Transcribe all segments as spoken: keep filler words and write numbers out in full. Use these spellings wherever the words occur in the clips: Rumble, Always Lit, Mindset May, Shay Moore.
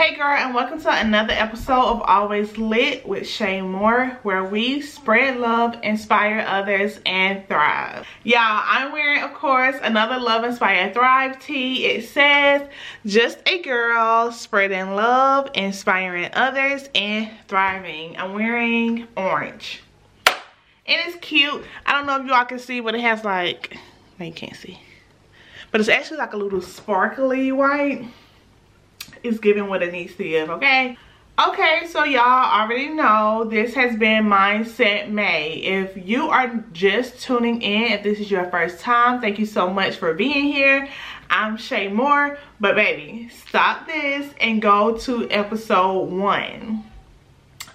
Hey girl, and welcome to another episode of Always Lit with Shay Moore, where we spread love, inspire others, and thrive. Y'all, I'm wearing, of course, another Love, Inspire, Thrive tee. It says, just a girl spreading love, inspiring others, and thriving. I'm wearing orange. And it's cute. I don't know if y'all can see, but it has like, no, you can't see. But it's actually like a little sparkly white. Is giving what it needs to give, okay? Okay, so y'all already know this has been Mindset May. If you are just tuning in, if this is your first time, thank you so much for being here. I'm Shay Moore, but baby, stop this and go to episode one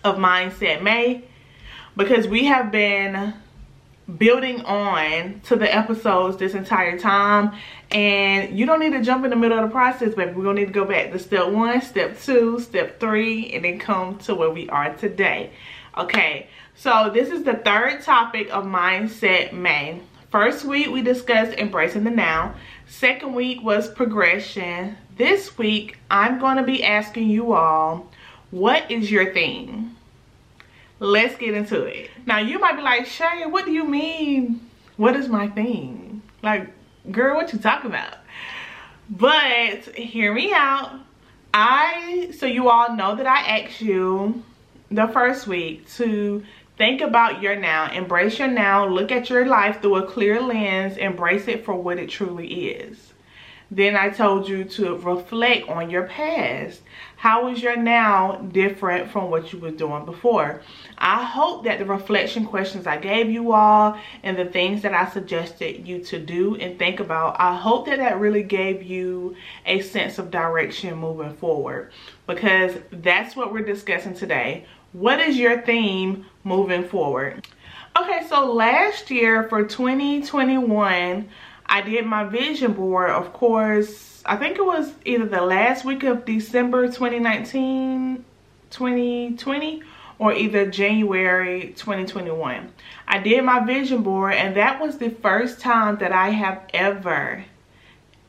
of Mindset May, because we have been building on to the episodes this entire time, and you don't need to jump in the middle of the process, but we're gonna need to go back to step one, step two, step three, and then come to where we are today. Okay, so this is the third topic of Mindset May. First week we discussed embracing the now. Second week was progression. This week I'm gonna be asking you all, what is your theme? Let's get into it. Now you might be like, Shay, what do you mean? What is my thing? Like, girl, what you talking about? But hear me out. I, so you all know that I asked you the first week to think about your now, embrace your now, look at your life through a clear lens, embrace it for what it truly is. Then I told you to reflect on your past. How is your now different from what you were doing before? I hope that the reflection questions I gave you all and the things that I suggested you to do and think about, I hope that that really gave you a sense of direction moving forward, because that's what we're discussing today. What is your theme moving forward? Okay, so last year for twenty twenty-one, I did my vision board, of course. I think it was either the last week of December twenty nineteen, twenty twenty, or either January twenty twenty-one. I did my vision board, and that was the first time that I have ever,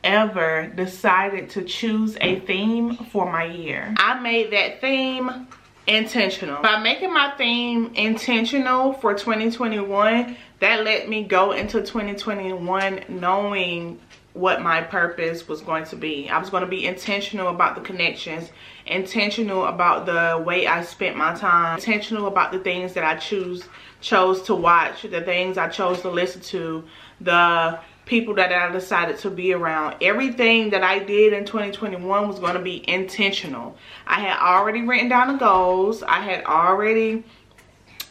ever decided to choose a theme for my year. I made that theme intentional. By making my theme intentional for twenty twenty-one, that let me go into twenty twenty-one knowing what my purpose was going to be. I was going to be intentional about the connections, intentional about the way I spent my time, intentional about the things that I choose chose to watch, the things I chose to listen to, the people that I decided to be around. Everything that I did in twenty twenty-one was going to be intentional. I had already written down the goals. I had already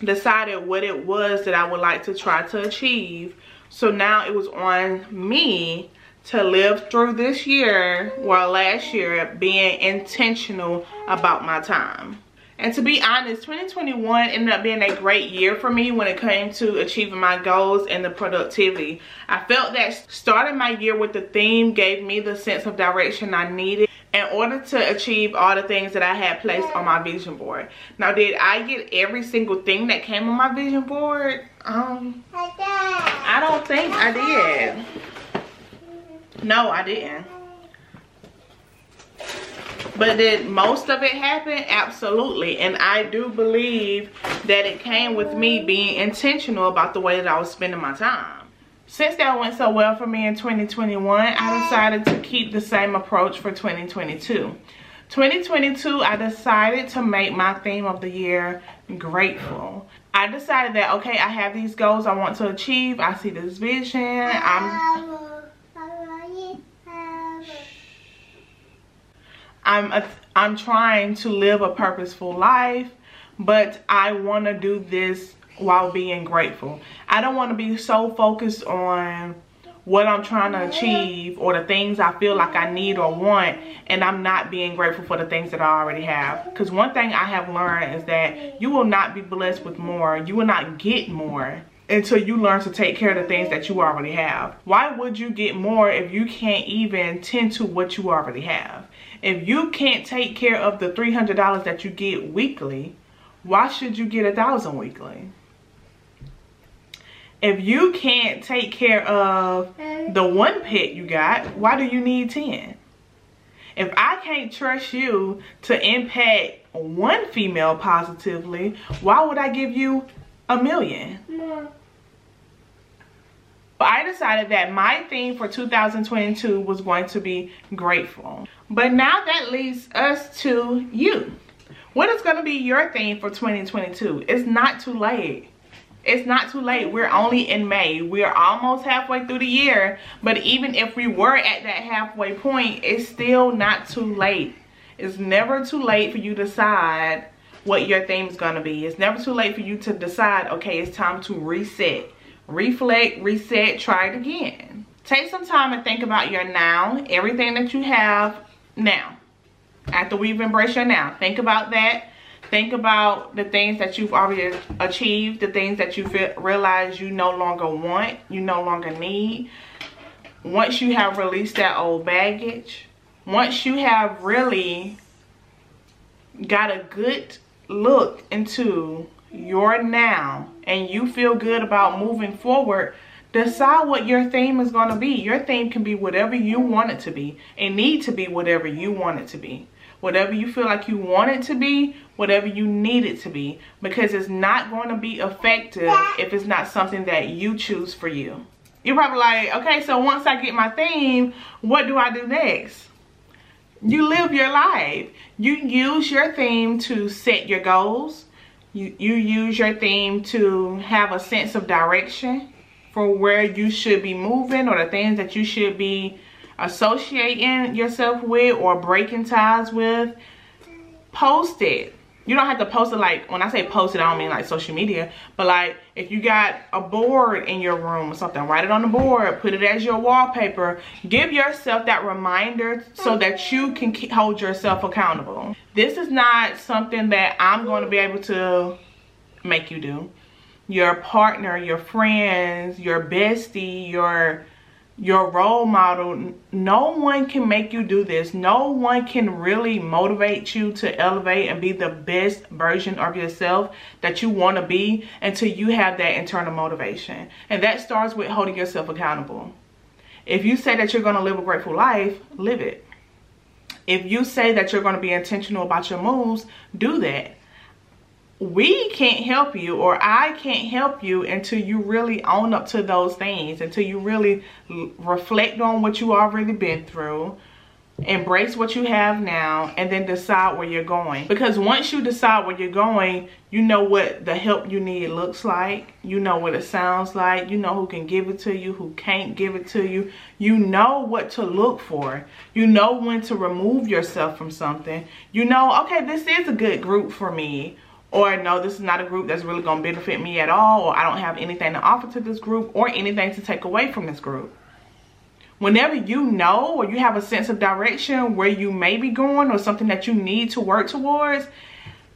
decided what it was that I would like to try to achieve. So now it was on me to live through this year, well, last year, being intentional about my time. And to be honest, twenty twenty-one ended up being a great year for me when it came to achieving my goals and the productivity. I felt that starting my year with the theme gave me the sense of direction I needed in order to achieve all the things that I had placed on my vision board. Now, did I get every single thing that came on my vision board? Um, I don't think I did. No, I didn't. But did most of it happen? Absolutely. And I do believe that it came with me being intentional about the way that I was spending my time. Since that went so well for me in twenty twenty-one, I decided to keep the same approach for twenty twenty-two. twenty twenty-two, I decided to make my theme of the year grateful. I decided that, okay, I have these goals I want to achieve. I see this vision. I'm... I'm, a, I'm trying to live a purposeful life, but I want to do this while being grateful. I don't want to be so focused on what I'm trying to achieve or the things I feel like I need or want, and I'm not being grateful for the things that I already have. Because one thing I have learned is that you will not be blessed with more. You will not get more until you learn to take care of the things that you already have. Why would you get more if you can't even tend to what you already have? If you can't take care of the three hundred dollars that you get weekly, why should you get one thousand dollars weekly? If you can't take care of the one pet you got, why do you need ten? if I can't trust you to impact one female positively, why would I give you a million? No. I decided that my theme for two thousand twenty-two was going to be grateful. But now that leads us to you. What is going to be your theme for twenty twenty-two? It's not too late. It's not too late. We're only in May. We're almost halfway through the year. But even if we were at that halfway point, it's still not too late. It's never too late for you to decide what your theme is going to be. It's never too late for you to decide, okay, it's time to reset. Reflect, reset, try it again. Take some time and think about your now, everything that you have now. After we've embraced your now, think about that. Think about the things that you've already achieved, the things that you feel, realize you no longer want, you no longer need. Once you have released that old baggage, once you have really got a good look into your now and you feel good about moving forward, decide what your theme is going to be. Your theme can be whatever you want it to be. It needs to be whatever you want it to be. Whatever you feel like you want it to be, whatever you need it to be. Because it's not going to be effective if it's not something that you choose for you. You're probably like, okay, so once I get my theme, what do I do next? You live your life. You use your theme to set your goals. You, you use your theme to have a sense of direction for where you should be moving or the things that you should be associating yourself with or breaking ties with. Post it. You don't have to post it like, when I say post it, I don't mean like social media. But like if you got a board in your room or something, write it on the board. Put it as your wallpaper. Give yourself that reminder so that you can hold yourself accountable. This is not something that I'm going to be able to make you do. Your partner, your friends, your bestie, your your role model, no one can make you do this. No one can really motivate you to elevate and be the best version of yourself that you want to be until you have that internal motivation. And that starts with holding yourself accountable. If you say that you're going to live a grateful life, live it. If you say that you're going to be intentional about your moves, do that. We can't help you, or I can't help you, until you really own up to those things, until you really reflect on what you already been through, embrace what you have now, and then decide where you're going. Because once you decide where you're going, you know what the help you need looks like, you know what it sounds like, you know who can give it to you, who can't give it to you, you know what to look for, you know when to remove yourself from something, you know, okay, this is a good group for me. Or no, this is not a group that's really going to benefit me at all. Or I don't have anything to offer to this group or anything to take away from this group. Whenever you know or you have a sense of direction where you may be going or something that you need to work towards,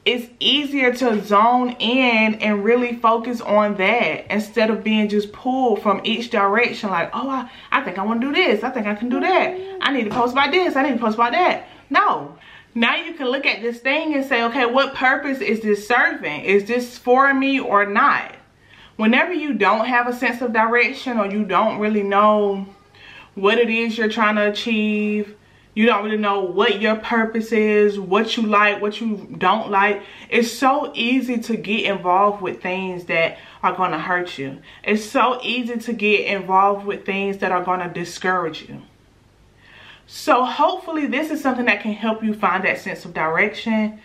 it's easier to zone in and really focus on that instead of being just pulled from each direction. Like, oh, I, I think I want to do this. I think I can do that. I need to post about this. I need to post about that. No. Now you can look at this thing and say, okay, what purpose is this serving? Is this for me or not? Whenever you don't have a sense of direction or you don't really know what it is you're trying to achieve, you don't really know what your purpose is, what you like, what you don't like, it's so easy to get involved with things that are going to hurt you. It's so easy to get involved with things that are going to discourage you. So hopefully this is something that can help you find that sense of direction.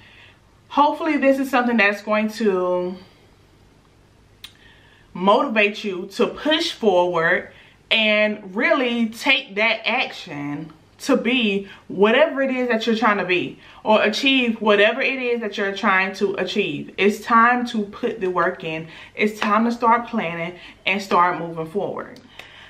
Hopefully this is something that's going to motivate you to push forward and really take that action to be whatever it is that you're trying to be or achieve whatever it is that you're trying to achieve. It's time to put the work in. It's time to start planning and start moving forward.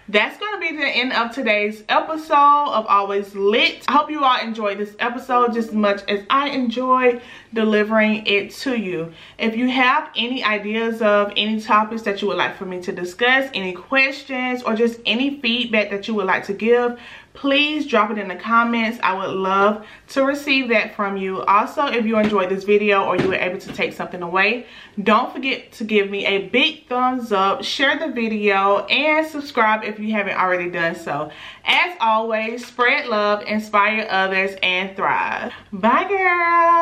That's going to be the end of today's episode of Always Lit. I hope you all enjoyed this episode just as much as I enjoyed delivering it to you. If you have any ideas of any topics that you would like for me to discuss, any questions, or just any feedback that you would like to give, please drop it in the comments. I would love to receive that from you. Also, if you enjoyed this video or you were able to take something away, don't forget to give me a big thumbs up, share the video, and subscribe if you haven't already done so. As always, spread love, inspire others, and thrive. Bye, girl.